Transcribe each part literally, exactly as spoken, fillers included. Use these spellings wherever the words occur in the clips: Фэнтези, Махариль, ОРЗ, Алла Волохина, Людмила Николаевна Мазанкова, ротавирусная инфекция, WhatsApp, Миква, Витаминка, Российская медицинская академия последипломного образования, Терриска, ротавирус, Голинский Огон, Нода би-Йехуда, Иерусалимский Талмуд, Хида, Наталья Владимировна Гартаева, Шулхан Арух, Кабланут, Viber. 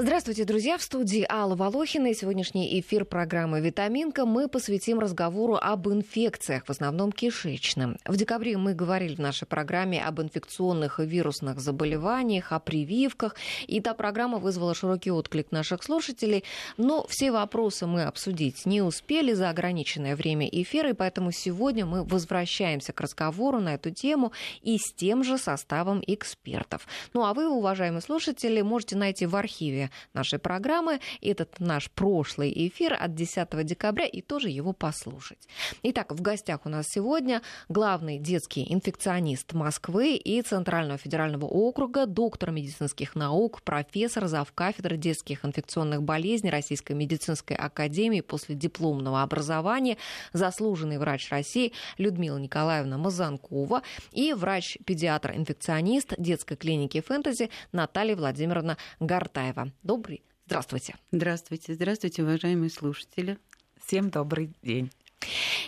Здравствуйте, друзья! В студии Алла Волохина, и сегодняшний эфир программы «Витаминка» мы посвятим разговору об инфекциях, в основном кишечным. В декабре мы говорили в нашей программе об инфекционных и вирусных заболеваниях, о прививках, и та программа вызвала широкий отклик наших слушателей, но все вопросы мы обсудить не успели за ограниченное время эфира, и поэтому сегодня мы возвращаемся к разговору на эту тему и с тем же составом экспертов. Ну а вы, уважаемые слушатели, можете найти в архиве нашей программы этот наш прошлый эфир от десятого декабря и тоже его послушать. Итак, в гостях у нас сегодня главный детский инфекционист Москвы и Центрального федерального округа, доктор медицинских наук, профессор, завкафедры детских инфекционных болезней Российской медицинской академии последипломного образования, заслуженный врач России Людмила Николаевна Мазанкова и врач-педиатр-инфекционист детской клиники «Фэнтези» Наталья Владимировна Гартаева. Добрый. Здравствуйте. Здравствуйте. Здравствуйте, уважаемые слушатели. Всем добрый день.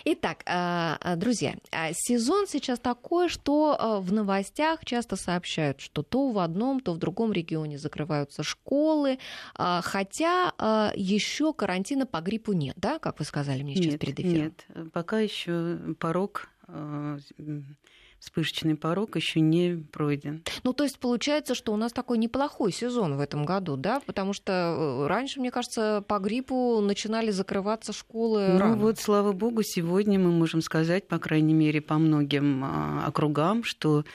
Итак, друзья, сезон сейчас такой, что в новостях часто сообщают, что то в одном, то в другом регионе закрываются школы, хотя еще карантина по гриппу нет, да, как вы сказали мне сейчас нет, перед эфиром? Нет, пока еще порог... Вспышечный порог еще не пройден. Ну, то есть получается, что у нас такой неплохой сезон в этом году, да? Потому что раньше, мне кажется, по гриппу начинали закрываться школы ну, рано. Ну вот, слава богу, сегодня мы можем сказать, по крайней мере, по многим округам, что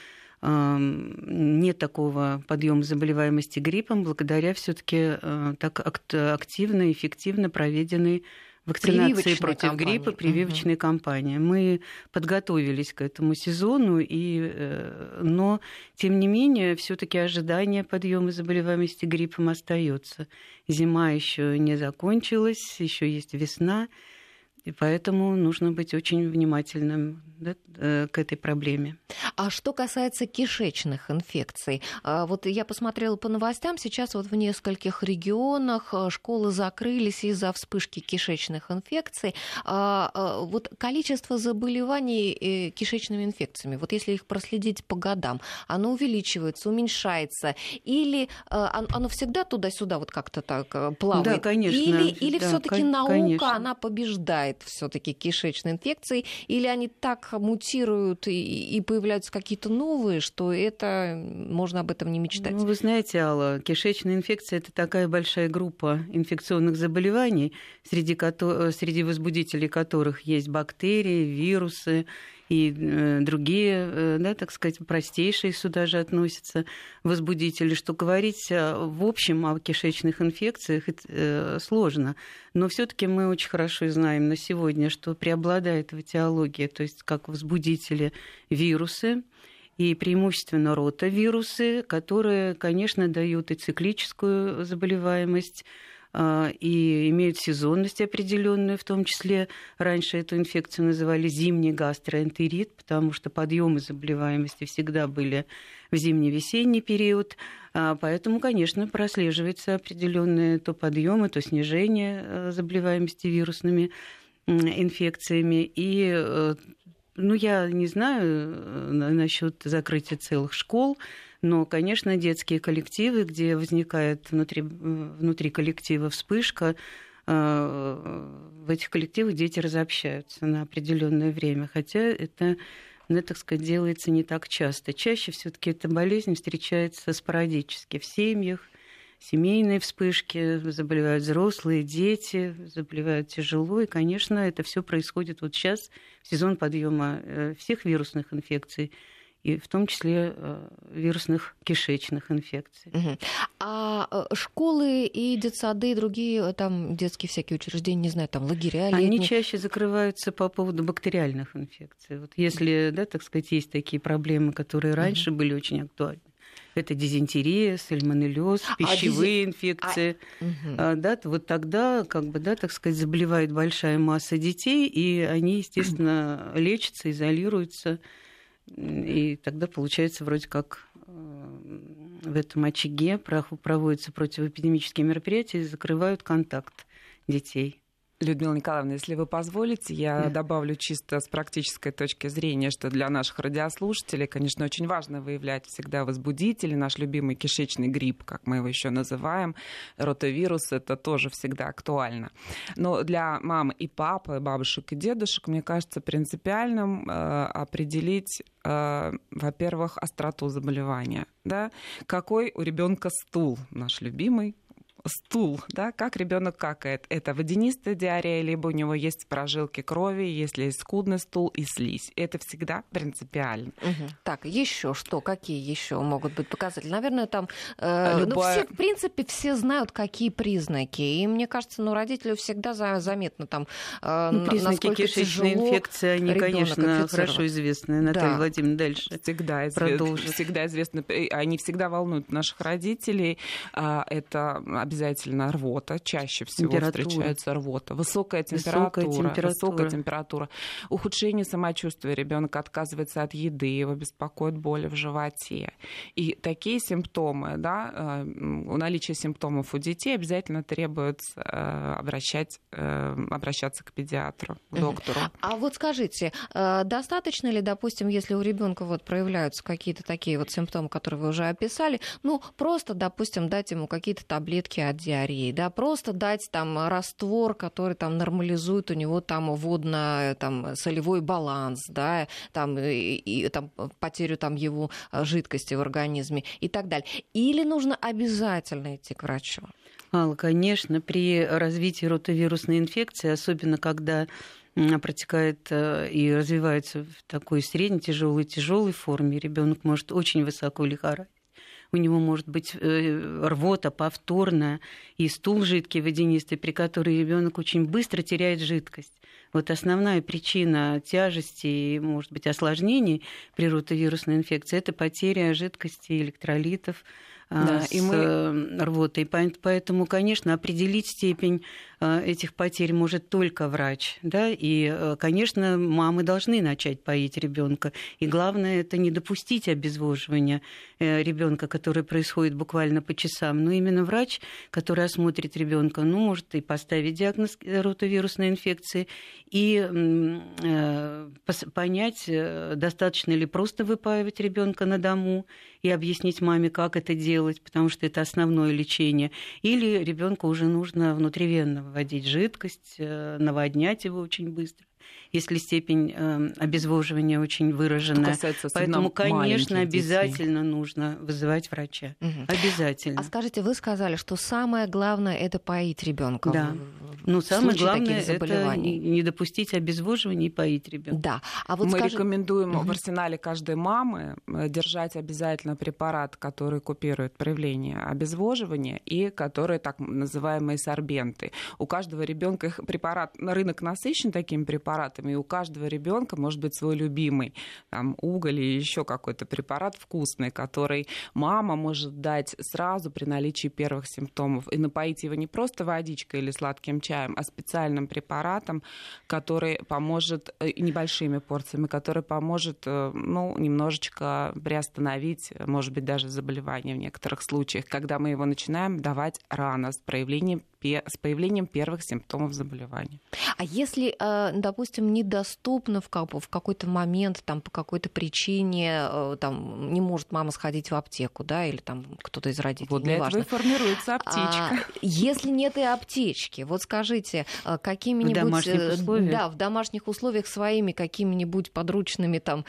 нет такого подъема заболеваемости гриппом благодаря все-таки так активно и эффективно проведенной вакцинации против кампании. гриппа, прививочной угу. кампании. Мы подготовились к этому сезону, и, но, тем не менее, все-таки ожидание подъема заболеваемости гриппом остается. Зима еще не закончилась, еще есть весна, и поэтому нужно быть очень внимательным, да, к этой проблеме. А что касается кишечных инфекций, вот я посмотрела по новостям, сейчас вот в нескольких регионах школы закрылись из-за вспышки кишечных инфекций. Вот количество заболеваний кишечными инфекциями, вот если их проследить по годам, оно увеличивается, уменьшается, или оно всегда туда-сюда вот как-то так плавает? Да, конечно. Или, или да, все-таки кон- наука, конечно. она побеждает все-таки кишечные инфекции, или они так мутируют и, и появляются какие-то новые, что это можно об этом не мечтать. Ну, вы знаете, Алла, кишечная инфекция – это такая большая группа инфекционных заболеваний, среди, кото- среди возбудителей которых есть бактерии, вирусы и э, другие, э, да, так сказать, простейшие сюда же относятся возбудители. Что говорить в общем о кишечных инфекциях э, сложно. Но все-таки мы очень хорошо знаем на сегодня, что преобладает в этиологии, то есть как возбудители вирусы, и преимущественно ротавирусы, которые, конечно, дают и циклическую заболеваемость, и имеют сезонность определенную, в том числе раньше эту инфекцию называли зимний гастроэнтерит, потому что подъемы заболеваемости всегда были в зимне-весенний период, поэтому, конечно, прослеживается определенные то подъемы, то снижение заболеваемости вирусными инфекциями. И, ну, я не знаю насчет закрытия целых школ, но, конечно, детские коллективы, где возникает внутри, внутри коллектива вспышка, в этих коллективах дети разобщаются на определенное время. Хотя это, ну, так сказать, делается не так часто. Чаще все-таки эта болезнь встречается спорадически в семьях. Семейные вспышки, заболевают взрослые, дети, заболевают тяжело. И, конечно, это все происходит вот сейчас, в сезон подъема всех вирусных инфекций, и в том числе вирусных кишечных инфекций. Угу. А школы и детсады, и другие там детские всякие учреждения, не знаю, там лагеря летние? Они чаще закрываются по поводу бактериальных инфекций. Вот если, да, так сказать, есть такие проблемы, которые раньше угу. были очень актуальны. Это дизентерия, сальмонеллез, пищевые а, инфекции. А... Да, вот тогда, как бы, да, так сказать, заболевает большая масса детей, и они, естественно, лечатся, изолируются. И тогда, получается, вроде как в этом очаге проводятся противоэпидемические мероприятия и закрывают контакт детей. Людмила Николаевна, если вы позволите, я да. добавлю чисто с практической точки зрения, что для наших радиослушателей, конечно, очень важно выявлять всегда возбудители, наш любимый кишечный грипп, как мы его еще называем, ротавирус, это тоже всегда актуально. Но для мам и папы, бабушек и дедушек, мне кажется, принципиальным э, определить, э, во-первых, остроту заболевания, да? Какой у ребенка стул, наш любимый стул, да, как ребенок какает. Это водянистая диарея, либо у него есть прожилки крови, если есть скудный стул и слизь. Это всегда принципиально. Угу. Так, еще что? Какие еще могут быть показатели? Наверное, там э, Любая... ну, все, в принципе, все знают, какие признаки. И мне кажется, ну, родителю всегда заметно там, э, ну, признаки кишечной инфекции, они, конечно, хорошо известны. Наталья да. Владимировна, дальше всегда продолжит. Всегда известны. Они всегда волнуют наших родителей. Это обязательно Обязательно рвота, чаще всего встречается рвота, высокая температура, высокая температура, высокая температура, ухудшение самочувствия, ребенок отказывается от еды, его беспокоит боли в животе. И такие симптомы, да, наличие симптомов у детей обязательно требует обращать, обращаться к педиатру, к доктору. А вот скажите, достаточно ли, допустим, если у ребенка вот проявляются какие-то такие вот симптомы, которые вы уже описали, ну просто, допустим, дать ему какие-то таблетки от диареи, да, просто дать там раствор, который там нормализует у него там водно, там солевой баланс, да, там и, и там потерю там его жидкости в организме и так далее. Или нужно обязательно идти к врачу? Алла, конечно, при развитии ротавирусной инфекции, особенно когда протекает и развивается в такой средне-тяжелой, тяжелой форме, ребенок может очень высоко лихорадить. У него может быть рвота повторная и стул жидкий водянистый, при которой ребенок очень быстро теряет жидкость. Вот основная причина тяжести и, может быть, осложнений при ротавирусной инфекции – это потеря жидкости, электролитов, да, с и мы... рвотой. Поэтому, конечно, определить степень этих потерь может только врач. Да? И, конечно, мамы должны начать поить ребенка. И главное – это не допустить обезвоживания ребенка, которое происходит буквально по часам. Но именно врач, который осмотрит ребенка, ну, может и поставить диагноз ротавирусной инфекции и понять, достаточно ли просто выпаивать ребенка на дому и объяснить маме, как это делать. Делать, потому что это основное лечение. Или ребенку уже нужно внутривенно вводить жидкость, наводнять его очень быстро, если степень обезвоживания очень выражена. Поэтому, конечно, обязательно детей. Нужно вызывать врача. Угу. Обязательно. А скажите, вы сказали, что самое главное – это поить ребенка. Да. Ну, самое главное – это не допустить обезвоживания и поить ребенка. Да. А вот мы скажи... рекомендуем угу. в арсенале каждой мамы держать обязательно препарат, который купирует проявление обезвоживания и которые так называемые сорбенты. У каждого ребенка препарат, рынок насыщен такими препаратами, и у каждого ребенка может быть свой любимый там, уголь или еще какой-то препарат вкусный, который мама может дать сразу при наличии первых симптомов. И напоить его не просто водичкой или сладким чаем, а специальным препаратом, который поможет небольшими порциями, который поможет ну, немножечко приостановить, может быть, даже заболевание в некоторых случаях, когда мы его начинаем давать рано с проявлением с появлением первых симптомов заболевания. А если, допустим, недоступно в какой-то момент, там, по какой-то причине там, не может мама сходить в аптеку, да, или там кто-то из родителей, вот для неважно. Этого и формируется аптечка. А, если нет и аптечки, вот скажите, какими-нибудь... В домашних условиях? Да, в домашних условиях своими какими-нибудь подручными там,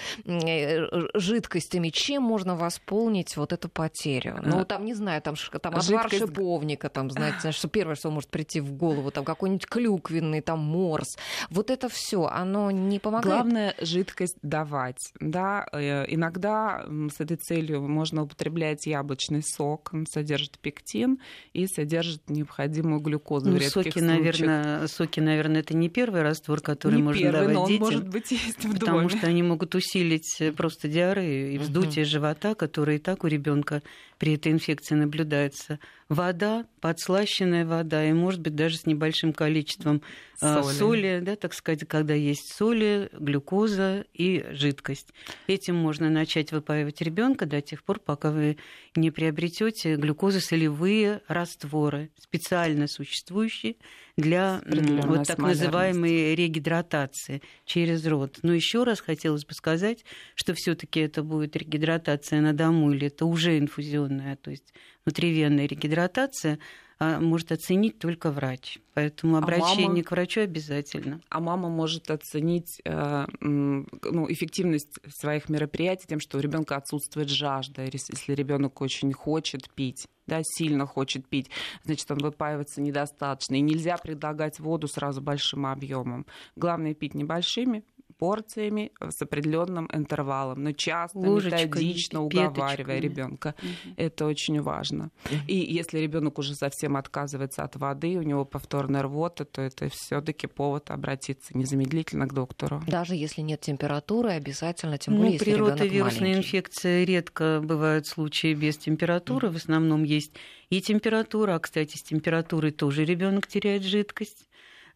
жидкостями, чем можно восполнить вот эту потерю? Ну, там, не знаю, там, там отвар Жидкость... шиповника, там, знаете, что первое, что может прийти в голову, там какой-нибудь клюквенный, там морс. Вот это все, оно не помогает. Главное, жидкость давать. Да? Иногда с этой целью можно употреблять яблочный сок. Он содержит пектин и содержит необходимую глюкозу. Ну, в соки, наверное, соки, наверное, это не первый раствор, который не можно первый, давать но он детям. Может быть, есть в доме. Потому что они могут усилить просто диарею и вздутие uh-huh. живота, которое и так у ребенка при этой инфекции наблюдается. Вода, подслащенная вода, и, может быть, даже с небольшим количеством соли, соли да, так сказать, когда есть соли, глюкоза и жидкость. Этим можно начать выпаивать ребенка до тех пор, пока вы не приобретете глюкозосолевые растворы, специально существующие для вот так называемой регидратации через рот. Но еще раз хотелось бы сказать, что все-таки это будет регидратация на дому или это уже инфузионная, то есть внутривенная регидратация, может оценить только врач. Поэтому обращение а мама, к врачу обязательно. А мама может оценить э, ну, эффективность своих мероприятий тем, что у ребенка отсутствует жажда. Если ребенок очень хочет пить, да, сильно хочет пить, значит, он выпаивается недостаточно. И нельзя предлагать воду сразу большим объемом. Главное пить небольшими порциями с определенным интервалом, но часто, методично уговаривая ребенка. Угу. Это очень важно. И если ребенок уже совсем отказывается от воды, у него повторная рвота, то это все-таки повод обратиться незамедлительно к доктору. Даже если нет температуры, обязательно, тем более, ну, если ребенок маленький. При ротавирусной инфекции редко бывают случаи без температуры. В основном есть и температура. А, кстати, с температурой тоже ребенок теряет жидкость.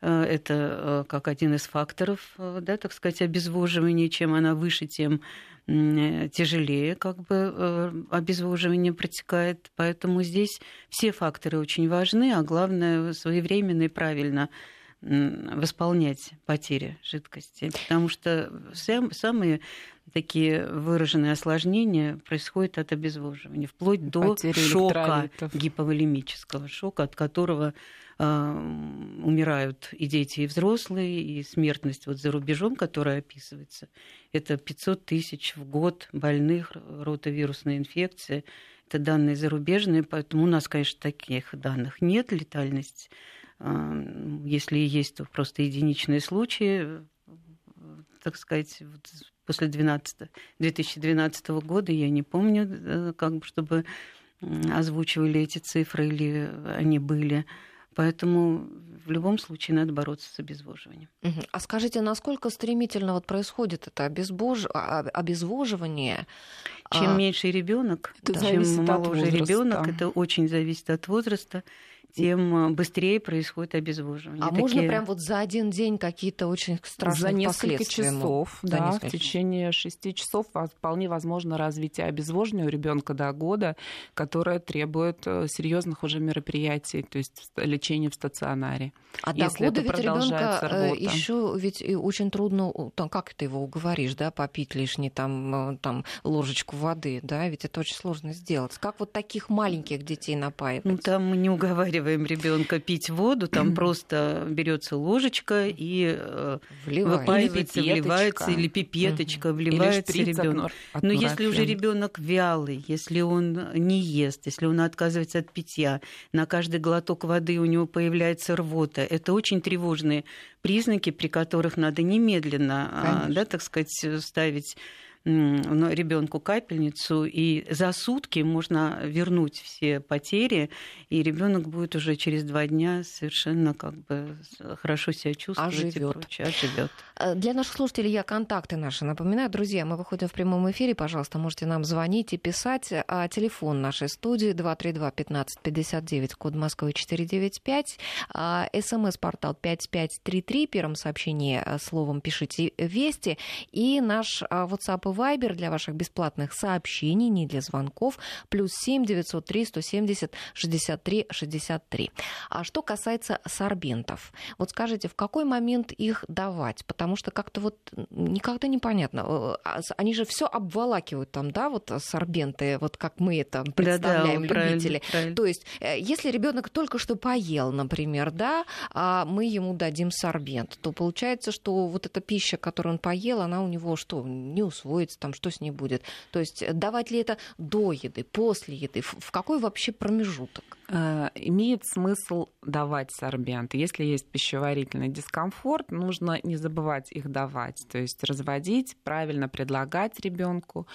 Это как один из факторов, да, так сказать, обезвоживания. Чем она выше, тем тяжелее как бы обезвоживание протекает. Поэтому здесь все факторы очень важны, а главное своевременно и правильно восполнять потери жидкости. Потому что самые такие выраженные осложнения происходят от обезвоживания, вплоть до шока, гиповолемического шока, от которого умирают и дети, и взрослые, и смертность вот за рубежом, которая описывается, это пятьсот тысяч в год больных ротавирусной инфекцией. Это данные зарубежные, поэтому у нас, конечно, таких данных нет. Летальность, если и есть, то просто единичные случаи, так сказать, вот после двенадцатого, две тысячи двенадцатого года, я не помню, как бы, чтобы озвучивали эти цифры или они были. Поэтому в любом случае надо бороться с обезвоживанием. Uh-huh. А скажите, насколько стремительно вот происходит это обезбож... обезвоживание? Чем а... меньше ребенок, да, чем моложе ребенок, это очень зависит от возраста, тем быстрее происходит обезвоживание. А такие... можно прям вот за один день какие-то очень страшные последствия? За несколько часов, да, за несколько... в течение шести часов вполне возможно развитие обезвоживания у ребенка до года, которое требует серьезных уже мероприятий, то есть лечения в стационаре. А до года ведь ребенка еще ведь очень трудно, там, как ты его уговоришь, да, попить лишний там, там ложечку воды, да, ведь это очень сложно сделать. Как вот таких маленьких детей напаивать? Ну там мы не уговариваем ребенка пить воду, там просто берется ложечка и вливается, выпаивается, или вливается, или пипеточка, угу. вливается ребенок. Но если уже ребенок вялый, если он не ест, если он отказывается от питья, на каждый глоток воды у него появляется рвота, это очень тревожные признаки, при которых надо немедленно, да, так сказать, ставить ребенку капельницу, и за сутки можно вернуть все потери, и ребенок будет уже через два дня совершенно как бы хорошо себя чувствовать. Оживёт. И прочее. Оживёт. Для наших слушателей я контакты наши напоминаю. Друзья, мы выходим в прямом эфире. Пожалуйста, можете нам звонить и писать. Телефон нашей студии два три два пятнадцать пятьдесят девять, код Москвы четыре девять пять. СМС-портал пять пять три три. Первым сообщении словом пишите «Вести». И наш WhatsApp Вайбер для ваших бесплатных сообщений, не для звонков, плюс семь девятьсот три сто семьдесят шестьдесят три шестьдесят три. А что касается сорбентов, вот скажите, в какой момент их давать? Потому что как-то вот никогда непонятно. Они же все обволакивают там, да, вот сорбенты, вот как мы это представляем, да, да, любители. Правильно. То есть, если ребенок только что поел, например, да, а мы ему дадим сорбент, то получается, что вот эта пища, которую он поел, она у него что, не усвоится, там, что с ней будет. То есть давать ли это до еды, после еды, в какой вообще промежуток? Имеет смысл давать сорбенты. Если есть пищеварительный дискомфорт, нужно не забывать их давать, то есть разводить, правильно предлагать ребенку.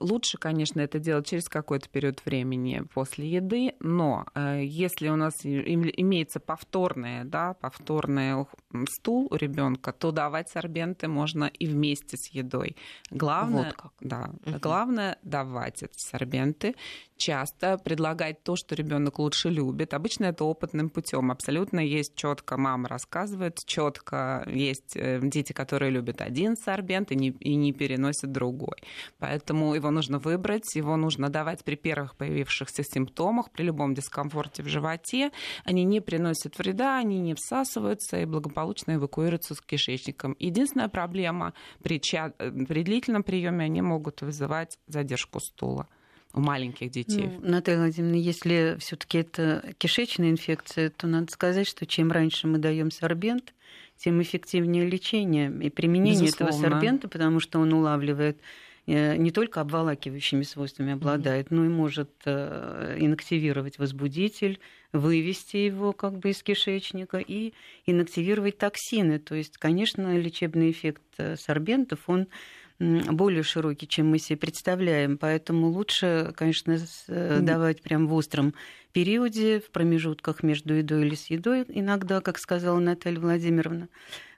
Лучше, конечно, это делать через какой-то период времени после еды, но если у нас имеется повторное, да, повторный стул у ребенка, то давать сорбенты можно и вместе с едой. Главное, вот как. Да, угу. Главное давать эти сорбенты, часто предлагать то, что ребенок ребенок лучше любит. Обычно это опытным путем. Абсолютно есть четко, мама рассказывает, четко есть дети, которые любят один сорбент и не, и не переносят другой. Поэтому его нужно выбрать, его нужно давать при первых появившихся симптомах, при любом дискомфорте в животе. Они не приносят вреда, они не всасываются и благополучно эвакуируются с кишечником. Единственная проблема, при, ча... при длительном приеме они могут вызывать задержку стула у маленьких детей. Ну, Наталья Владимировна, если все-таки это кишечная инфекция, то надо сказать, что чем раньше мы даем сорбент, тем эффективнее лечение и применение Безусловно. этого сорбента, потому что он улавливает, не только обволакивающими свойствами обладает, mm-hmm. но и может инактивировать возбудитель, вывести его как бы из кишечника и инактивировать токсины. То есть, конечно, лечебный эффект сорбентов, он более широкий, чем мы себе представляем. Поэтому лучше, конечно, давать прям в остром периоде, в промежутках между едой или с едой иногда, как сказала Наталья Владимировна.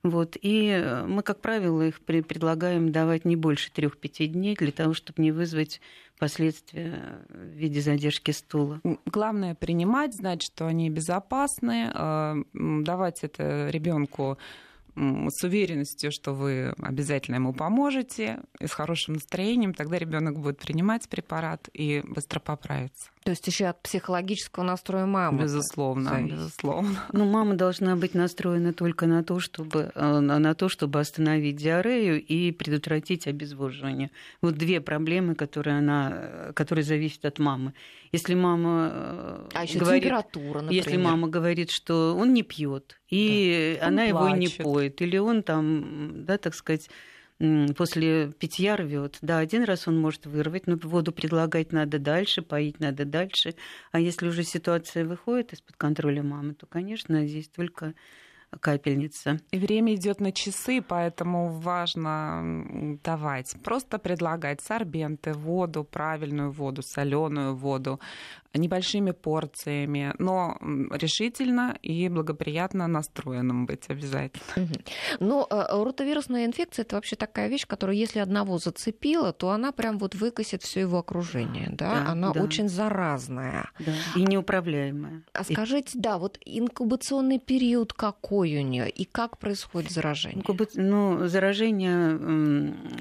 Вот. И мы, как правило, их предлагаем давать не больше трех-пяти дней для того, чтобы не вызвать последствия в виде задержки стула. Главное принимать, знать, что они безопасны, давать это ребенку с уверенностью, что вы обязательно ему поможете, и с хорошим настроением, тогда ребенок будет принимать препарат и быстро поправится. То есть еще от психологического настроя мамы. Безусловно, безусловно. Ну, мама должна быть настроена только на то, чтобы, на то, чтобы остановить диарею и предотвратить обезвоживание. Вот две проблемы, которые, она, которые зависят от мамы. Если мама, а еще говорит, температура, например. Если мама говорит, что он не пьет, и да. она плачет. Его не поет, или он там, да, так сказать, после питья рвет. Да, один раз он может вырвать, но воду предлагать надо дальше, поить надо дальше. А если уже ситуация выходит из-под контроля мамы, то, конечно, здесь только капельница. И время идет на часы, поэтому важно давать. Просто предлагать сорбенты, воду, правильную воду, соленую воду, небольшими порциями, но решительно и благоприятно настроенным быть обязательно. Mm-hmm. Но э, ротавирусная инфекция – это вообще такая вещь, которая, если одного зацепила, то она прям вот выкосит все его окружение. Да? Да, она да. очень заразная. Да. И неуправляемая. А скажите, да, вот инкубационный период какой у нее и как происходит заражение? Инкуба... Ну, заражение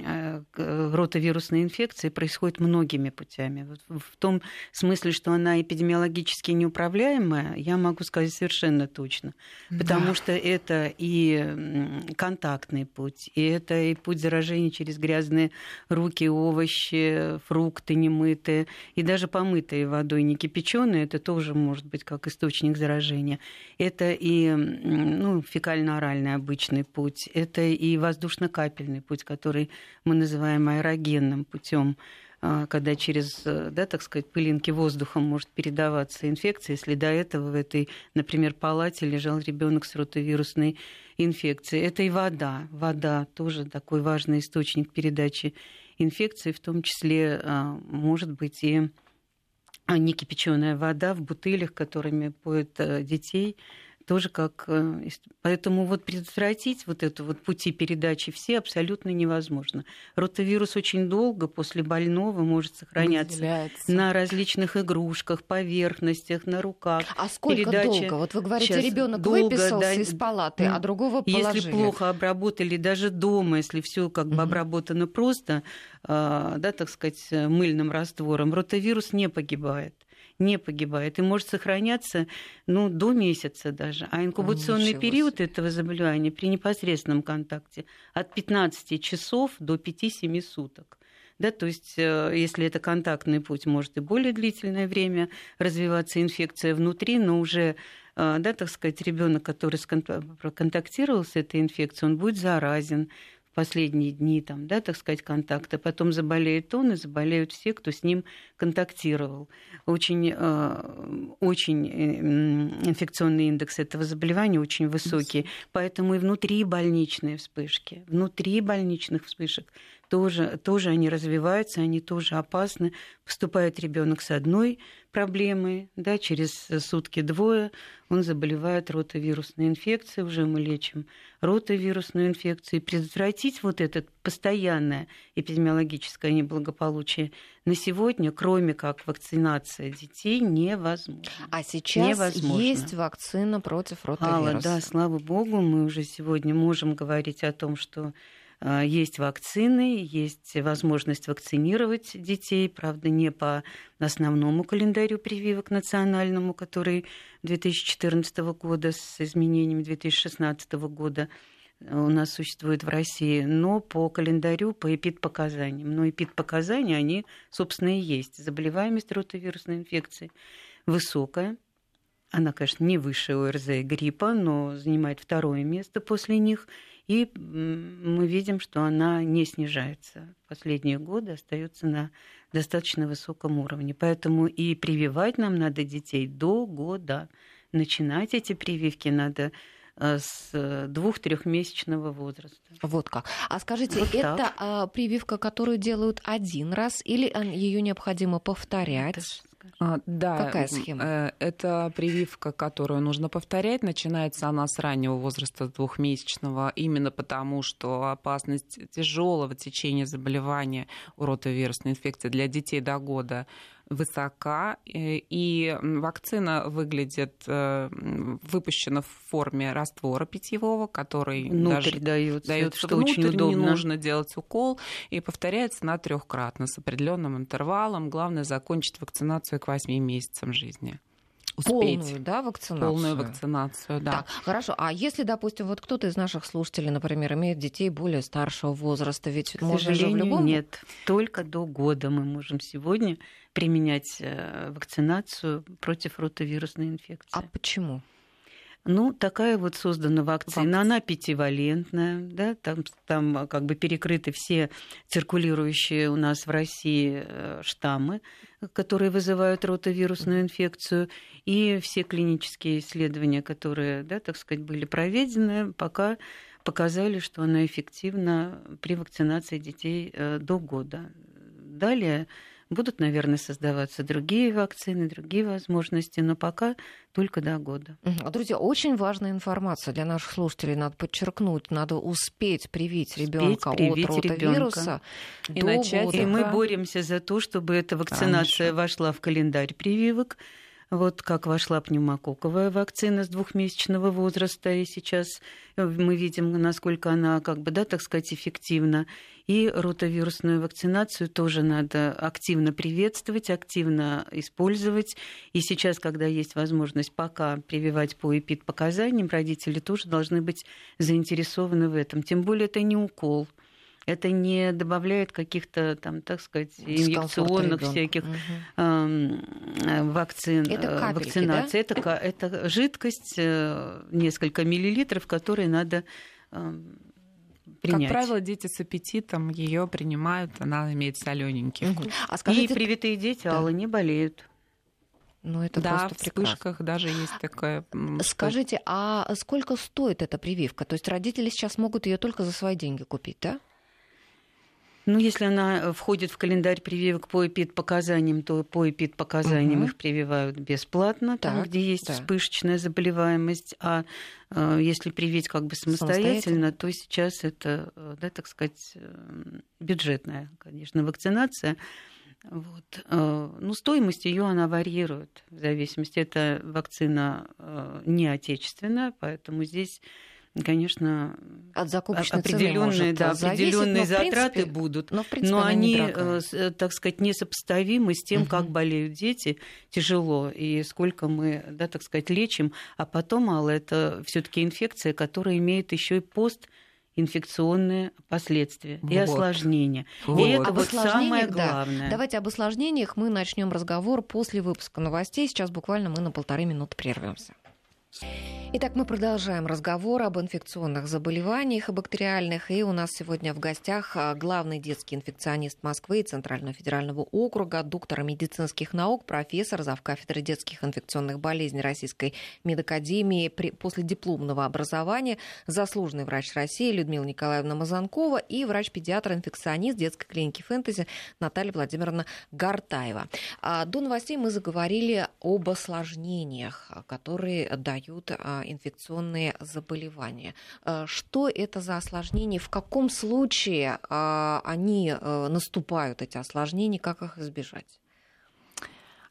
э, э, ротавирусной инфекции происходит многими путями. Вот в том смысле, что она она эпидемиологически неуправляемая, я могу сказать совершенно точно. Потому да. что это и контактный путь, и это и путь заражения через грязные руки, овощи, фрукты немытые, и даже помытые водой, не кипяченые, это тоже может быть как источник заражения. Это и ну, фекально-оральный обычный путь, это и воздушно-капельный путь, который мы называем аэрогенным путем, когда через, да, так сказать, пылинки воздухом может передаваться инфекция, если до этого в этой, например, палате лежал ребенок с ротавирусной инфекцией. Это и вода. Вода тоже такой важный источник передачи инфекции, в том числе может быть и некипяченая вода в бутылях, которыми поют детей. Тоже как... Поэтому вот предотвратить вот это вот пути передачи все абсолютно невозможно. Ротавирус очень долго после больного может сохраняться выделяется. На различных игрушках, поверхностях, на руках. А сколько передача... долго? Вот вы говорите, ребенок долго, выписался да, из палаты, а другого положили. Если плохо обработали, даже дома, если все как бы mm-hmm. обработано просто, да, так сказать, мыльным раствором, ротавирус не погибает. не погибает и может сохраняться ну, до месяца даже. А инкубационный Ничего период себе. этого заболевания при непосредственном контакте от пятнадцати часов до пяти-семи суток. Да, то есть, если это контактный путь, может и более длительное время развиваться инфекция внутри, но уже, да, так сказать, ребенок, который проконтактировал с этой инфекцией, он будет заразен в последние дни, там, да, так сказать, контакта. Потом заболеет он и заболеют все, кто с ним контактировал. Очень, очень инфекционный индекс этого заболевания очень высокий. Поэтому и внутри больничные вспышки, внутри больничных вспышек тоже, тоже они развиваются, они тоже опасны. Поступает ребенок с одной проблемой, да, через сутки-двое он заболевает ротавирусной инфекцией, уже мы лечим ротавирусную инфекцию. И предотвратить вот это постоянное эпидемиологическое неблагополучие на сегодня, кроме как вакцинация детей, невозможно. А сейчас невозможно. Есть вакцина против ротавируса. Алла, да, слава богу, мы уже сегодня можем говорить о том, что есть вакцины, есть возможность вакцинировать детей, правда, не по основному календарю прививок национальному, который две тысячи четырнадцатого года с изменениями две тысячи шестнадцатого года у нас существует в России, но по календарю, по эпидпоказаниям. Но эпидпоказания, они, собственно, и есть. Заболеваемость ротавирусной инфекцией высокая. Она, конечно, не выше ОРЗ и гриппа, но занимает второе место после них. И мы видим, что она не снижается. Последние годы остается на достаточно высоком уровне. Поэтому и прививать нам надо детей до года. Начинать эти прививки надо с двух-трехмесячного возраста. Вот как. А скажите, вот это так. Прививка, которую делают один раз, или ее необходимо повторять? А, да, какая схема? Это прививка, которую нужно повторять. Начинается она с раннего возраста, двухмесячного, именно потому, что опасность тяжелого течения заболевания ротавирусной инфекции для детей до года высока, и вакцина выглядит, выпущена в форме раствора питьевого, который внутрь даже дается внутрь, не нужно делать укол, и повторяется на трехкратно с определенным интервалом. Главное закончить вакцинацию к восьми месяцам жизни. Успеть. Полную, да, вакцинацию? Полную вакцинацию, да. Так, хорошо. А если, допустим, вот кто-то из наших слушателей, например, имеет детей более старшего возраста, ведь к можно же в любом... Нет, только до года мы можем сегодня применять вакцинацию против ротавирусной инфекции. А почему? Ну, такая вот создана вакцина, Вакци... она пятивалентная, да, там, там как бы перекрыты все циркулирующие у нас в России штаммы, которые вызывают ротавирусную инфекцию, и все клинические исследования, которые, да, так сказать, были проведены, пока показали, что она эффективна при вакцинации детей до года. Далее будут, наверное, создаваться другие вакцины, другие возможности, но пока только до года. Друзья, очень важная информация для наших слушателей. Надо подчеркнуть, надо успеть привить ребенка от ротавируса и начать. И мы боремся за то, чтобы эта вакцинация Конечно. вошла в календарь прививок. Вот как вошла пневмококковая вакцина с двухмесячного возраста, и сейчас мы видим, насколько она, как бы, да, так сказать, эффективна. И ротавирусную вакцинацию тоже надо активно приветствовать, активно использовать. И сейчас, когда есть возможность пока прививать по эпидпоказаниям, родители тоже должны быть заинтересованы в этом. Тем более это не укол. Это не добавляет каких-то, там, так сказать, инъекционных всяких угу. вакцин, это капельки, вакцинаций. Да? Это, это жидкость, несколько миллилитров, которые надо принять. Как правило, дети с аппетитом ее принимают, она имеет солененький вкус. Угу. А скажите... И привитые дети, Алла, не болеют. Ну, это да, в вспышках прекрасно. Даже есть такое. Скажите, а сколько стоит эта прививка? То есть родители сейчас могут ее только за свои деньги купить, да? Ну, если она входит в календарь прививок по эпидпоказаниям, то по эпидпоказаниям угу. их прививают бесплатно, так, там, где есть да. вспышечная заболеваемость. А э, если привить как бы самостоятельно, самостоятельно, то сейчас это, да, так сказать, бюджетная, конечно, вакцинация. Вот. Ну, стоимость ее она варьирует в зависимости. Это вакцина не отечественная, поэтому здесь... Конечно, от определенные, да, определенные затраты принципе, будут, но, принципе, но они, они так сказать, несопоставимы с тем, угу. как болеют дети, тяжело, и сколько мы, да, так сказать, лечим. А потом, Алла, это все-таки инфекция, которая имеет еще и постинфекционные последствия вот. и осложнения. Вот. И это вот самое главное. Да. Давайте об осложнениях мы начнем разговор после выпуска новостей. Сейчас буквально мы на полторы минуты прервемся. Итак, мы продолжаем разговор об инфекционных заболеваниях, о бактериальных. И у нас сегодня в гостях главный детский инфекционист Москвы и Центрального федерального округа, доктор медицинских наук, профессор, завкафедры детских инфекционных болезней Российской медакадемии последипломного образования, заслуженный врач России Людмила Николаевна Мазанкова и врач-педиатр-инфекционист детской клиники «Фэнтези» Наталья Владимировна Гартаева. До новостей мы заговорили об осложнениях, которые дают инфекционные заболевания. Что это за осложнения? В каком случае они наступают, эти осложнения? Как их избежать?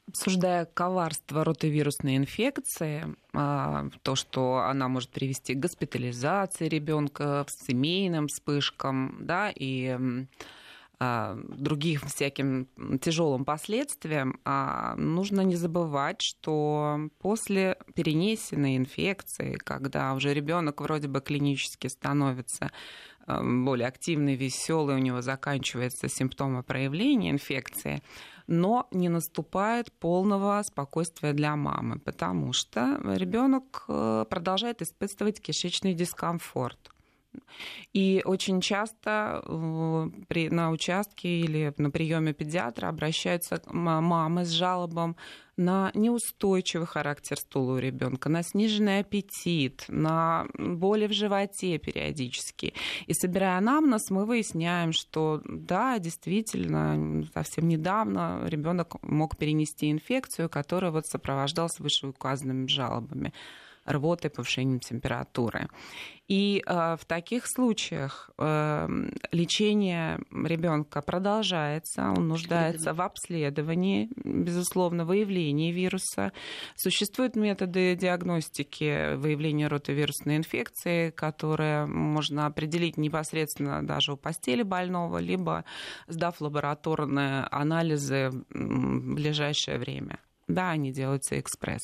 Обсуждая коварство ротавирусной инфекции, то, что она может привести к госпитализации ребенка, к семейным вспышкам, да, и другим всяким тяжелым последствиям, нужно не забывать, что после перенесенной инфекции, когда уже ребенок вроде бы клинически становится более активный, веселый, у него заканчиваются симптомы проявления инфекции, но не наступает полного спокойствия для мамы, потому что ребенок продолжает испытывать кишечный дискомфорт. И очень часто на участке или на приеме педиатра обращаются мамы с жалобами на неустойчивый характер стула у ребенка, на сниженный аппетит, на боли в животе периодически. И собирая анамнез, мы выясняем, что да, действительно, совсем недавно ребенок мог перенести инфекцию, которая вот сопровождалась вышеуказанными жалобами. Рвоты, повышением температуры. И э, в таких случаях э, лечение ребенка продолжается, он нуждается в обследовании, безусловно, выявлении вируса. Существуют методы диагностики выявления ротавирусной инфекции, которые можно определить непосредственно даже у постели больного, либо сдав лабораторные анализы в ближайшее время. Да, они делаются экспресс.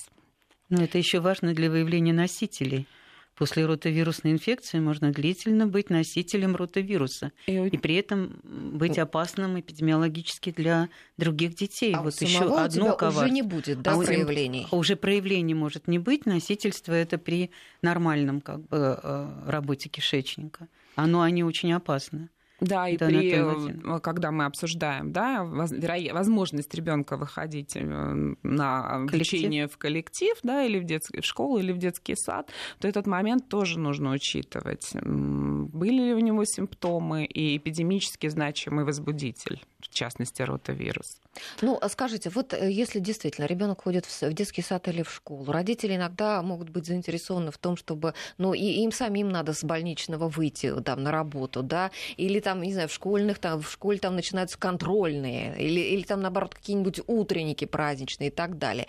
Но это еще важно для выявления носителей. После ротавирусной инфекции можно длительно быть носителем ротавируса и, и при этом быть опасным эпидемиологически для других детей. А вот еще одно коварство. Уже не будет, да, а проявлений. Уже, уже проявлений может не быть. Носительство это при нормальном как бы, работе кишечника. Оно они очень опасны. Да, и да, при, когда мы обсуждаем, да, возможность ребенка выходить на лечение в коллектив, да, или в, детский, в школу, или в детский сад, то этот момент тоже нужно учитывать. Были ли у него симптомы и эпидемически значимый возбудитель, в частности, ротавирус. Ну, скажите, вот если действительно ребенок ходит в детский сад или в школу, родители иногда могут быть заинтересованы в том, чтобы, ну, и им самим надо с больничного выйти там, на работу, да, или там Там, не знаю, в школьных, там, в школе там начинаются контрольные, или, или там, наоборот, какие-нибудь утренники праздничные и так далее.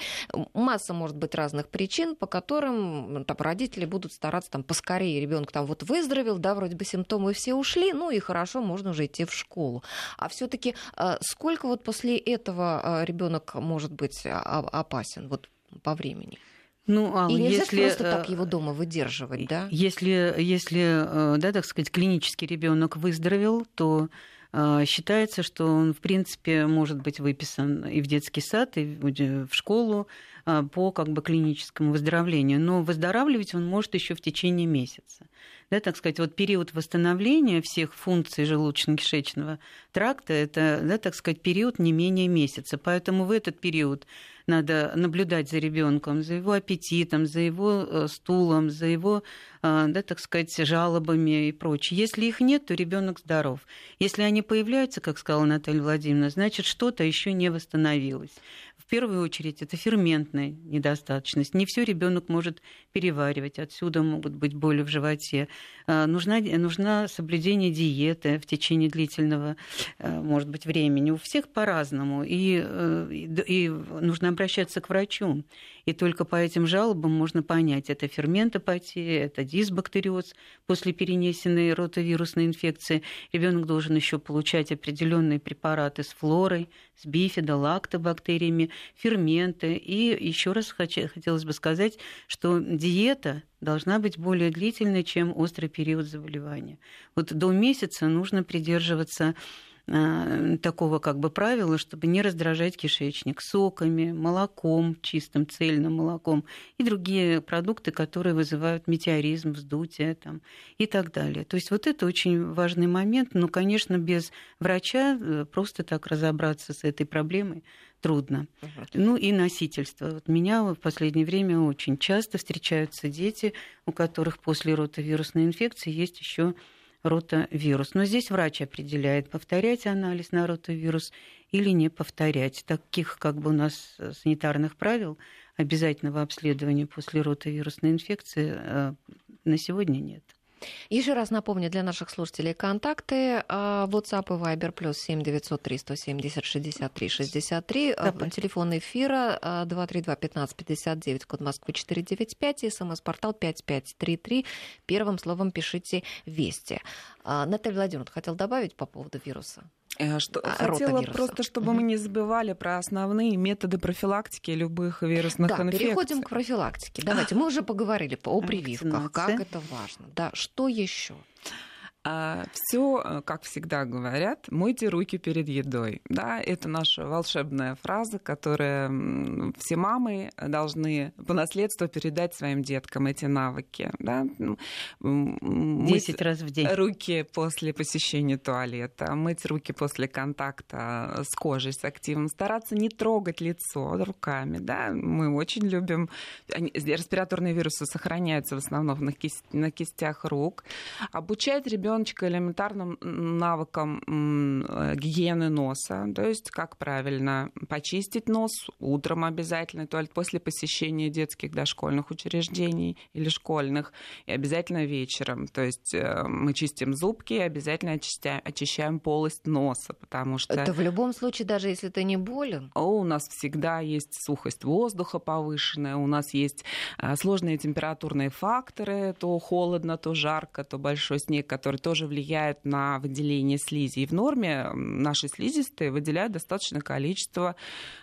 Масса может быть разных причин, по которым там, родители будут стараться там, поскорее. Ребенок там вот выздоровел, да, вроде бы симптомы все ушли, ну и хорошо, можно уже идти в школу. А все-таки сколько вот после этого ребенок может быть опасен вот, по времени? Ну, Алла, и нельзя если, просто так его дома выдерживать, да? Если, если да, так сказать, клинический ребенок выздоровел, то считается, что он, в принципе, может быть выписан и в детский сад, и в школу по как бы, клиническому выздоровлению. Но выздоравливать он может еще в течение месяца. Да, так сказать, вот период восстановления всех функций желудочно-кишечного тракта – это, да, так сказать, период не менее месяца. Поэтому в этот период надо наблюдать за ребенком, за его аппетитом, за его стулом, за его, да, так сказать, жалобами и прочее. Если их нет, то ребенок здоров. Если они появляются, как сказала Наталья Владимировна, значит, что-то еще не восстановилось. В первую очередь, это ферментная недостаточность. Не все ребенок может переваривать. Отсюда могут быть боли в животе. Нужна, нужна соблюдение диеты в течение длительного, может быть, времени. У всех по-разному. И, и нужно обращаться к врачу. И только по этим жалобам можно понять, это ферментопатия, это дисбактериоз после перенесенной ротавирусной инфекции. Ребенок должен еще получать определенные препараты с флорой, с бифидо-лактобактериями, ферменты. И еще раз хотелось бы сказать, что диета должна быть более длительной, чем острый период заболевания. Вот до месяца нужно придерживаться такого как бы правила, чтобы не раздражать кишечник соками, молоком, чистым цельным молоком и другие продукты, которые вызывают метеоризм, вздутие там, и так далее. То есть вот это очень важный момент, но, конечно, без врача просто так разобраться с этой проблемой трудно. Uh-huh. Ну и носительство. Вот меня в последнее время очень часто встречаются дети, у которых после ротавирусной инфекции есть еще ротавирус. Но здесь врач определяет, повторять анализ на ротавирус или не повторять. Таких как бы у нас санитарных правил обязательного обследования после ротавирусной инфекции на сегодня нет. Еще раз напомню для наших слушателей контакты: WhatsApp и Viber плюс семь девятьсот три сто семьдесят шестьдесят три шестьдесят три, да, телефон эфира два три два пятнадцать пятьдесят девять, код Москвы четыреста девяносто пять, и смс-портал пять пять три три. Первым словом пишите «Вести». Наталья Владимировна хотела добавить по поводу вируса. Что, хотела просто, чтобы мы не забывали про основные методы профилактики любых вирусных да, инфекций. Да, переходим к профилактике. Давайте, мы уже поговорили о прививках, как это важно. Да, что еще? А, все, как всегда говорят, мойте руки перед едой. Да, это наша волшебная фраза, которую все мамы должны по наследству передать своим деткам, эти навыки. Да? Десять раз в день. Мыть руки после посещения туалета, мыть руки после контакта с кожей, с активом, стараться не трогать лицо руками. Да? Мы очень любим... Они... Респираторные вирусы сохраняются в основном на, кисть... на кистях рук. Обучать ребенка элементарным навыкам гигиены носа, то есть как правильно почистить нос утром обязательно, туалет после посещения детских дошкольных учреждений или школьных, и обязательно вечером. То есть мы чистим зубки и обязательно очищаем, очищаем полость носа, потому что... Это в любом случае, даже если ты не болен? У нас всегда есть сухость воздуха повышенная, у нас есть сложные температурные факторы, то холодно, то жарко, то большой снег, который тоже влияет на выделение слизи. И в норме наши слизистые выделяют достаточное количество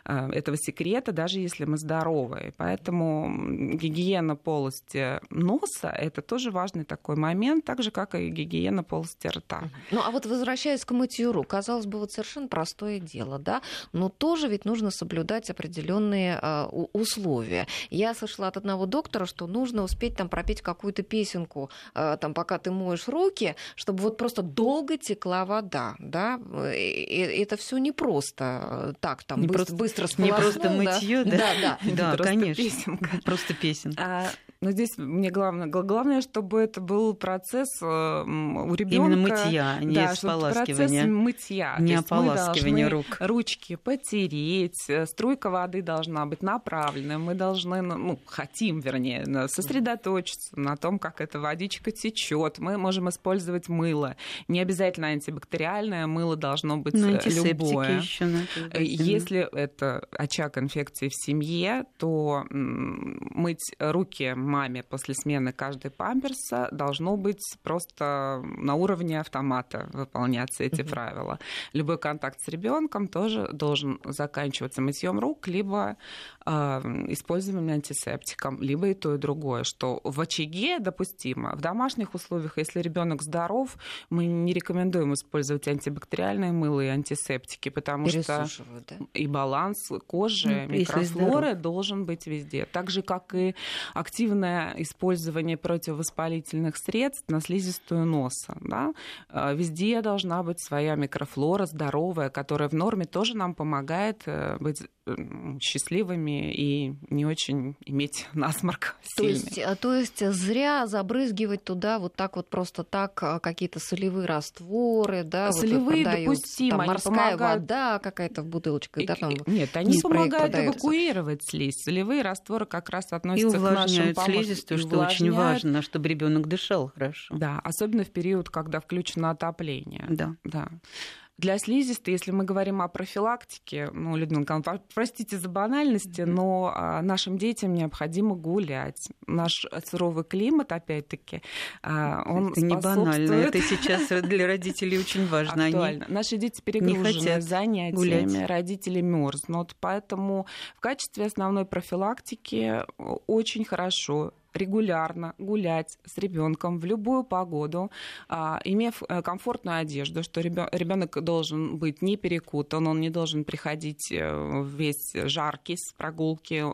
этого секрета, даже если мы здоровы. Поэтому гигиена полости носа — это тоже важный такой момент, так же, как и гигиена полости рта. Ну, а вот возвращаясь к мытью рук, казалось бы, вот совершенно простое дело, да? Но тоже ведь нужно соблюдать определенные э, условия. Я слышала от одного доктора, что нужно успеть там пропеть какую-то песенку, э, там, пока ты моешь руки, чтобы вот просто долго текла вода, да, и это все не просто так, там, не быстро, быстро сполоснул. Не просто мытье, да? Да, да, да, да, просто, конечно, песенка. Просто песенка. А, но здесь мне главное, главное, чтобы это был процесс у ребенка. Именно мытья, не да, споласкивания. Процесс мытья. Не ополаскивания рук. Ручки потереть, струйка воды должна быть направленная, мы должны, ну, хотим, вернее, сосредоточиться на том, как эта водичка течет. Мы можем использовать использовать мыло. Не обязательно антибактериальное, мыло должно быть любое. Антисептики еще надо. Если это очаг инфекции в семье, то мыть руки маме после смены каждой памперса должно быть просто на уровне автомата, выполняться эти mm-hmm. правила. Любой контакт с ребенком тоже должен заканчиваться мытьем рук, либо э, использованием антисептиком, либо и то, и другое, что в очаге допустимо. В домашних условиях, если ребенок здоров, мы не рекомендуем использовать антибактериальные мыло и антисептики, потому что да. и баланс кожи, ну, микрофлоры должен быть везде. Так же, как и активное использование противовоспалительных средств на слизистую носа. Да? Везде должна быть своя микрофлора здоровая, которая в норме тоже нам помогает быть счастливыми и не очень иметь насморк сильный. То есть, то есть зря забрызгивать туда вот так вот просто так какие-то солевые растворы, да, солевые вот допустимо, там, морская помогают... вода какая-то в бутылочках, да, там. Нет, они помогают эвакуировать слизь. Солевые растворы как раз относятся и к нашим помощникам. Слизистую, что очень важно, чтобы ребенок дышал хорошо. Да, особенно в период, когда включено отопление. Да, да. Для слизистой, если мы говорим о профилактике, ну, Людмила Николаевна, простите за банальности, mm-hmm. но нашим детям необходимо гулять. Наш суровый климат, опять-таки, он это способствует... Это не банально, это сейчас для родителей очень важно. Актуально. Они... Наши дети перегружены занятиями, гулять. Родители мерзнут. Поэтому в качестве основной профилактики очень хорошо регулярно гулять с ребенком в любую погоду, имея комфортную одежду, что ребенок должен быть не перекутан, он не должен приходить весь жаркий с прогулки,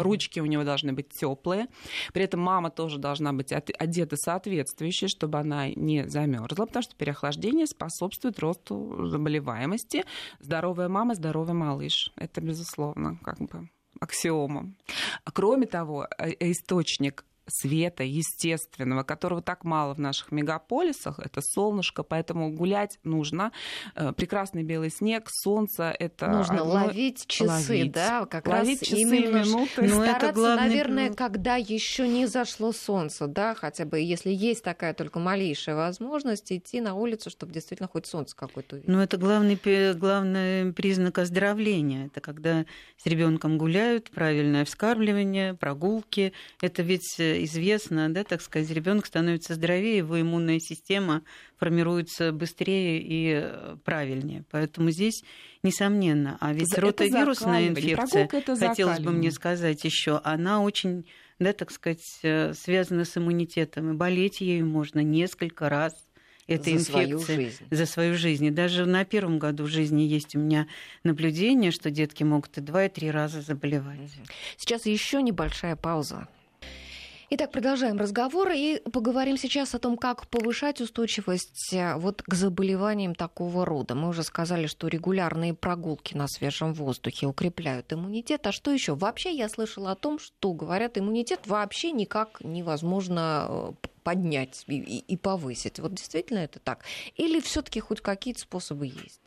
ручки у него должны быть теплые. При этом мама тоже должна быть одета соответствующе, чтобы она не замерзла, потому что переохлаждение способствует росту заболеваемости. Здоровая мама, здоровый малыш. Это, безусловно, как бы аксиома. Кроме того, источник света естественного, которого так мало в наших мегаполисах, это солнышко, поэтому гулять нужно. Прекрасный белый снег, солнце, это нужно одно... ловить часы, ловить. Да, как ловить раз часы, именно минуты. Но стараться, это главный... наверное, когда еще не зашло солнце, да, хотя бы если есть такая только малейшая возможность идти на улицу, чтобы действительно хоть солнце какое-то увидеть. Ну это главный главный признак оздоровления, это когда с ребенком гуляют, правильное вскармливание, прогулки, это ведь известно, да, так сказать, ребенок становится здоровее, его иммунная система формируется быстрее и правильнее. Поэтому здесь несомненно. А ведь это ротавирусная инфекция, хотелось бы мне сказать еще, она очень, да, так сказать, связана с иммунитетом. И болеть ею можно несколько раз. Эта инфекция за свою жизнь. И даже на первом году жизни есть у меня наблюдение, что детки могут и два, и три раза заболевать. Сейчас еще небольшая пауза. Итак, продолжаем разговор и поговорим сейчас о том, как повышать устойчивость вот к заболеваниям такого рода. Мы уже сказали, что регулярные прогулки на свежем воздухе укрепляют иммунитет. А что еще? Вообще я слышала о том, что, говорят, иммунитет вообще никак невозможно поднять и, и повысить. Вот действительно это так? Или все-таки хоть какие-то способы есть?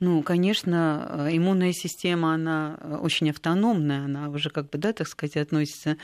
Ну, конечно, иммунная система, она очень автономная, она уже как бы, да, так сказать, относится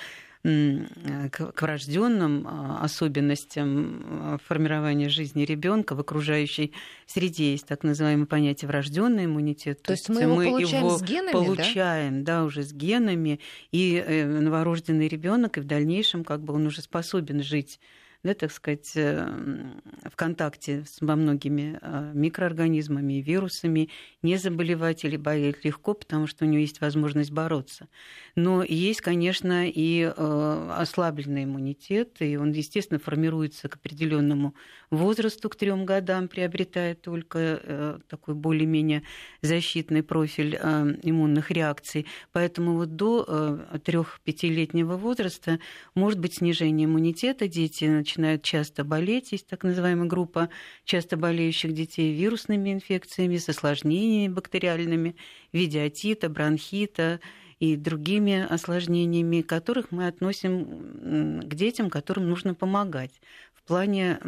к врожденным особенностям формирования жизни ребенка в окружающей среде. Есть так называемое понятие врожденный иммунитет. То, То есть мы его мы получаем, его с генами, получаем да? да, уже с генами. И новорожденный ребенок и в дальнейшем как бы он уже способен жить, да, так сказать, в контакте со многими микроорганизмами и вирусами, не заболевать или болеть легко, потому что у него есть возможность бороться. Но есть, конечно, и ослабленный иммунитет, и он, естественно, формируется к определенному возрасту, к трем годам, приобретает только такой более-менее защитный профиль иммунных реакций. Поэтому вот до трёх-пятилетнего возраста может быть снижение иммунитета, дети начинают часто болеть, есть так называемая группа часто болеющих детей вирусными инфекциями, с осложнениями бактериальными, в виде отита, бронхита и другими осложнениями, которых мы относим к детям, которым нужно помогать в плане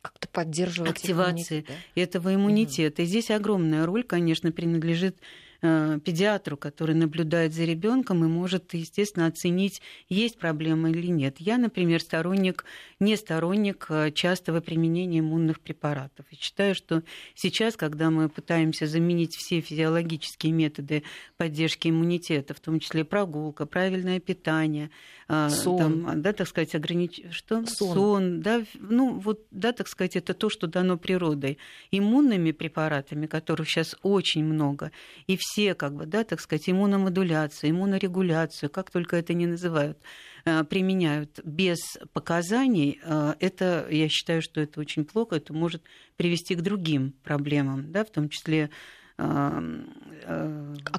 как-то поддерживать активации иммунитет, да? этого иммунитета. Mm-hmm. И здесь огромная роль, конечно, принадлежит педиатру, который наблюдает за ребенком и может, естественно, оценить, есть проблема или нет. Я, например, сторонник, не сторонник частого применения иммунных препаратов. И считаю, что сейчас, когда мы пытаемся заменить все физиологические методы поддержки иммунитета, в том числе прогулка, правильное питание, сон, там, да, так сказать, огранич... что? сон. сон да, ну, вот, да, так сказать, это то, что дано природой. Иммунными препаратами, которых сейчас очень много, и все все, как бы, да, так сказать, иммуномодуляцию, иммунорегуляцию, как только это не называют, применяют без показаний, это, я считаю, что это очень плохо, это может привести к другим проблемам, да, в том числе А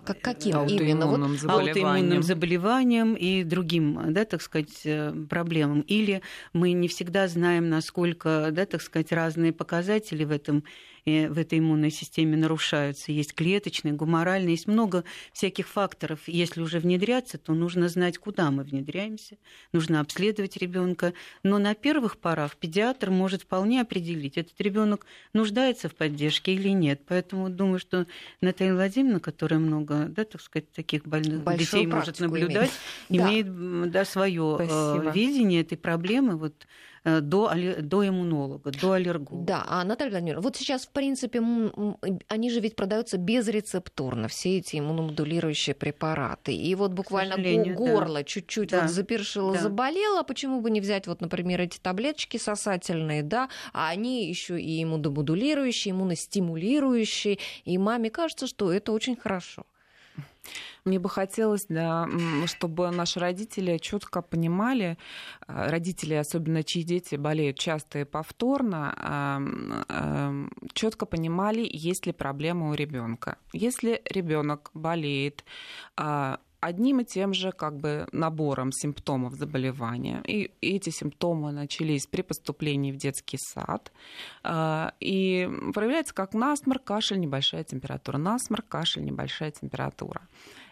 как, каким аутоиммунным вот, заболеванием. заболеванием и другим, да, так сказать, проблемам. Или мы не всегда знаем, насколько, да, так сказать, разные показатели в, этом, в этой иммунной системе нарушаются. Есть клеточные, гуморальные, есть много всяких факторов. Если уже внедряться, то нужно знать, куда мы внедряемся, нужно обследовать ребенка. Но на первых порах педиатр может вполне определить, этот ребенок нуждается в поддержке или нет. Поэтому думаю, что Наталья Владимировна, которая много, да, так сказать, таких больных Большую детей может наблюдать, имеет, имеет да. Да, свое Спасибо. видение этой проблемы вот, до, до иммунолога, до аллерголога. Да, а Наталья Владимировна, вот сейчас, в принципе, они же ведь продаются безрецептурно, все эти иммуномодулирующие препараты. И вот буквально горло да. чуть-чуть да. вот запершило, да. заболело, почему бы не взять, вот, например, эти таблеточки сосательные, да, а они еще и иммуномодулирующие, иммуностимулирующие, и маме кажется, что это очень хорошо. Мне бы хотелось, да, чтобы наши родители четко понимали, родители, особенно чьи дети болеют часто и повторно, четко понимали, есть ли проблема у ребенка. Если ребенок болеет одним и тем же как бы набором симптомов заболевания. И эти симптомы начались при поступлении в детский сад. И проявляется как насморк, кашель, небольшая температура. Насморк, кашель, небольшая температура.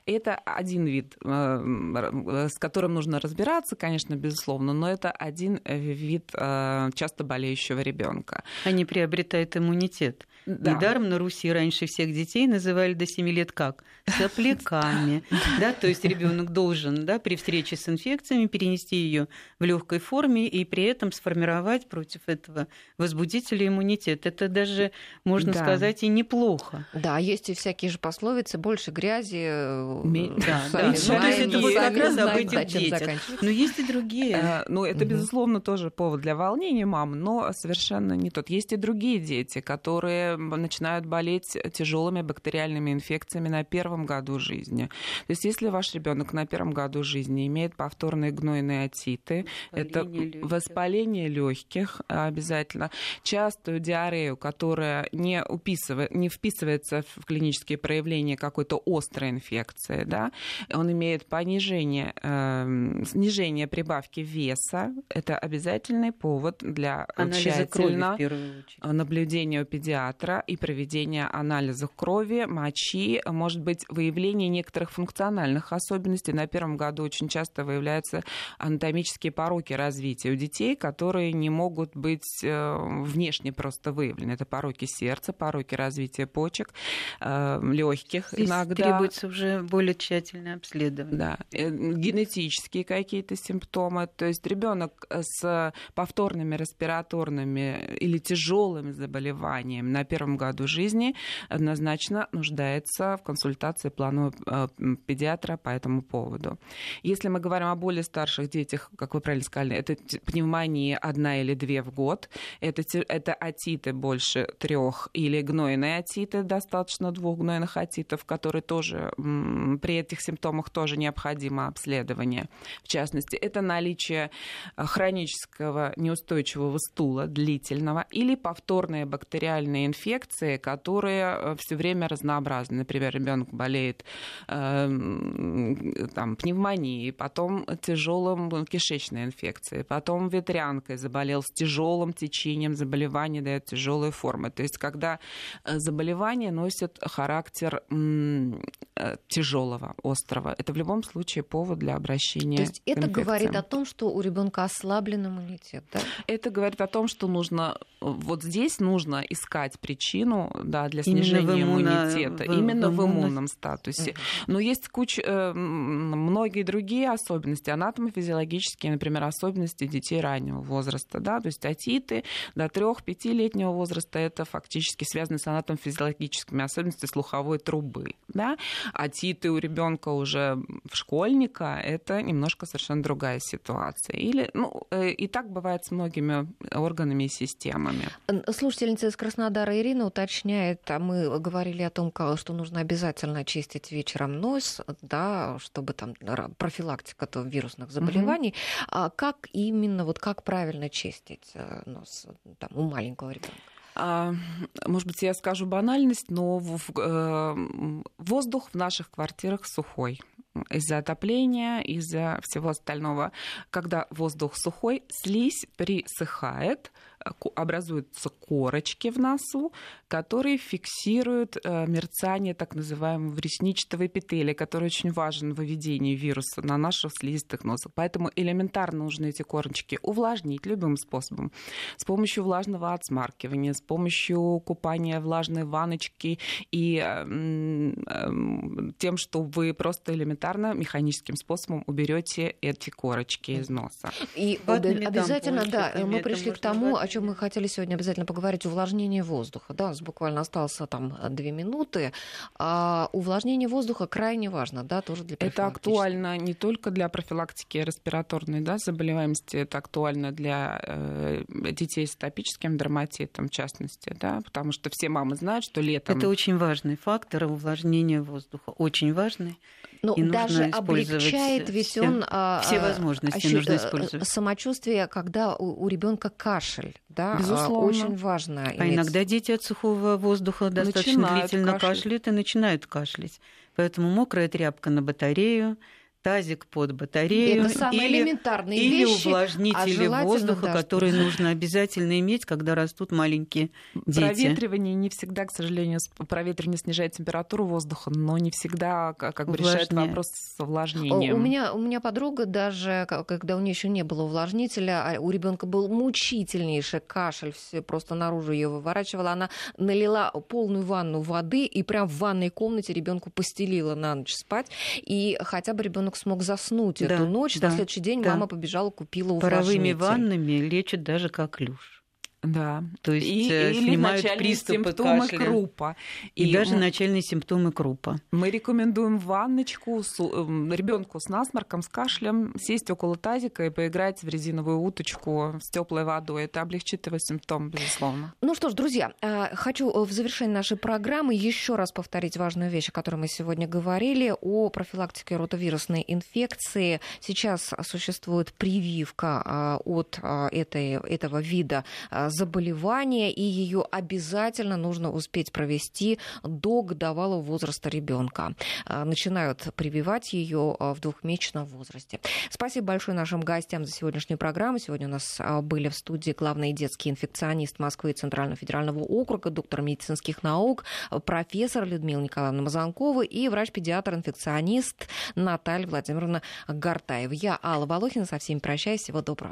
Это один вид, с которым нужно разбираться, конечно, безусловно, но это один вид часто болеющего ребенка. Они приобретают иммунитет. Да. Недаром на Руси раньше всех детей называли до семи лет как? Сопляками. Да, то есть ребенок должен, да, при встрече с инфекциями перенести ее в легкой форме и при этом сформировать против этого возбудителя иммунитет. Это даже, можно да. сказать, и неплохо. Да, есть и всякие же пословицы: больше грязи. Да, да, знаем, это вот как раз об этих детях. Но есть и другие. Ну, это, безусловно, тоже повод для волнения мам, но совершенно не тот. Есть и другие дети, которые начинают болеть тяжелыми бактериальными инфекциями на первом году жизни. То есть, если ваш ребенок на первом году жизни имеет повторные гнойные отиты, воспаление это легких. Воспаление легких обязательно, частую диарею, которая не, уписывает, не вписывается в клинические проявления какой-то острой инфекции, да, он имеет понижение, э, снижение прибавки веса. Это обязательный повод для тщательного наблюдения у педиатра и проведения анализов крови, мочи, может быть, выявление некоторых функциональных особенностей. На первом году очень часто выявляются анатомические пороки развития у детей, которые не могут быть э, внешне просто выявлены. Это пороки сердца, пороки развития почек, э, легких. Здесь иногда требуется уже более тщательное обследование. Да. Генетические какие-то симптомы. То есть ребенок с повторными респираторными или тяжелыми заболеваниями на первом году жизни однозначно нуждается в консультации планового педиатра по этому поводу. Если мы говорим о более старших детях, как вы правильно сказали, это пневмонии одна или две в год, это, это отиты больше трех или гнойные отиты, достаточно двух гнойных отитов, которые тоже... При этих симптомах тоже необходимо обследование. В частности, это наличие хронического неустойчивого стула, длительного, или повторные бактериальные инфекции, которые все время разнообразны. Например, ребенок болеет э, там, пневмонией, потом тяжелым кишечной инфекцией, потом ветрянкой заболел с тяжелым течением заболевания, дает тяжелые формы. То есть, когда заболевание носит характер э, тяжелого, острого. Это в любом случае повод для обращения. То есть это инфекциям. Говорит о том, что у ребенка ослаблен иммунитет, да? Это говорит о том, что нужно вот здесь нужно искать причину, да, для снижения именно иммунитета в, именно в, в иммунном статусе. Uh-huh. Но есть куча э, многие другие особенности, анатомофизиологические, например, особенности детей раннего возраста, да, то есть отиты до трёх-пятилетнего возраста это фактически связано с анатомофизиологическими особенностями слуховой трубы, да. Отиты у ребенка уже школьника, это немножко совершенно другая ситуация. Или, ну, и так бывает с многими органами и системами. Слушательница из Краснодара Ирина уточняет, а мы говорили о том, что нужно обязательно чистить вечером нос, да, чтобы там профилактика вирусных заболеваний. Угу. А как именно, вот как правильно чистить нос там, у маленького ребенка? Может быть, я скажу банальность, но воздух в наших квартирах сухой. Из-за отопления, из-за всего остального. Когда воздух сухой, слизь присыхает, образуются корочки в носу, которые фиксируют мерцание так называемого ресничного эпителия, который очень важен в выведении вируса на наших слизистых носах. Поэтому элементарно нужно эти корочки увлажнить любым способом. С помощью влажного отсмаркивания, с помощью купания влажной ванночки и тем, что вы просто элементарно механическим способом уберете эти корочки из носа. И обязательно, да, мы пришли к тому, о о чем мы хотели сегодня обязательно поговорить, увлажнение воздуха. Да, у нас буквально осталось там две минуты. А увлажнение воздуха крайне важно, да, тоже для профилактики. Это актуально не только для профилактики респираторной, да, заболеваемости, это актуально для э, детей с атопическим дерматитом, в частности, да, потому что все мамы знают, что летом... Это очень важный фактор увлажнения воздуха, очень важный. Но и даже облегчает, ведь все, он... А, все возможности ощу... нужно использовать. Самочувствие, когда у, у ребенка кашель, да, безусловно, очень важно. А иметь... иногда дети от сухого воздуха достаточно начинают длительно кашлять. кашляют и начинают кашлять. Поэтому мокрая тряпка на батарею, тазик под батарею. Это самые или, элементарные или вещи, увлажнители а воздуха, да, которые что-то. нужно обязательно иметь, когда растут маленькие дети. Проветривание не всегда, к сожалению, проветривание снижает температуру воздуха, но не всегда как бы решает вопрос с увлажнением. У меня, у меня подруга даже, когда у нее еще не было увлажнителя, а у ребенка был мучительнейший кашель, все просто наружу ее выворачивала, она налила полную ванну воды и прям в ванной комнате ребенку постелила на ночь спать, и хотя бы ребенок смог заснуть, да, эту ночь, да, на следующий день, да, мама побежала, купила увлажнитель. Паровыми ваннами лечат даже коклюш. Да. То есть и, снимают или приступы симптомы кашля. Крупа. И, и даже мы... начальные симптомы крупа. Мы рекомендуем в ванночку с... ребенку с насморком, с кашлем сесть около тазика и поиграть в резиновую уточку с теплой водой. Это облегчит его симптом, безусловно. Ну что ж, друзья, хочу в завершении нашей программы еще раз повторить важную вещь, о которой мы сегодня говорили, о профилактике ротавирусной инфекции. Сейчас существует прививка от этой, этого вида заболевания, и ее обязательно нужно успеть провести до годовалого возраста ребенка. Начинают прививать ее в двухмесячном возрасте. Спасибо большое нашим гостям за сегодняшнюю программу. Сегодня у нас были в студии главный детский инфекционист Москвы и Центрального федерального округа, доктор медицинских наук, профессор Людмила Николаевна Мазанкова и врач-педиатр-инфекционист Наталья Владимировна Гартаева. Я Алла Волохина, со всеми прощаюсь. Всего доброго.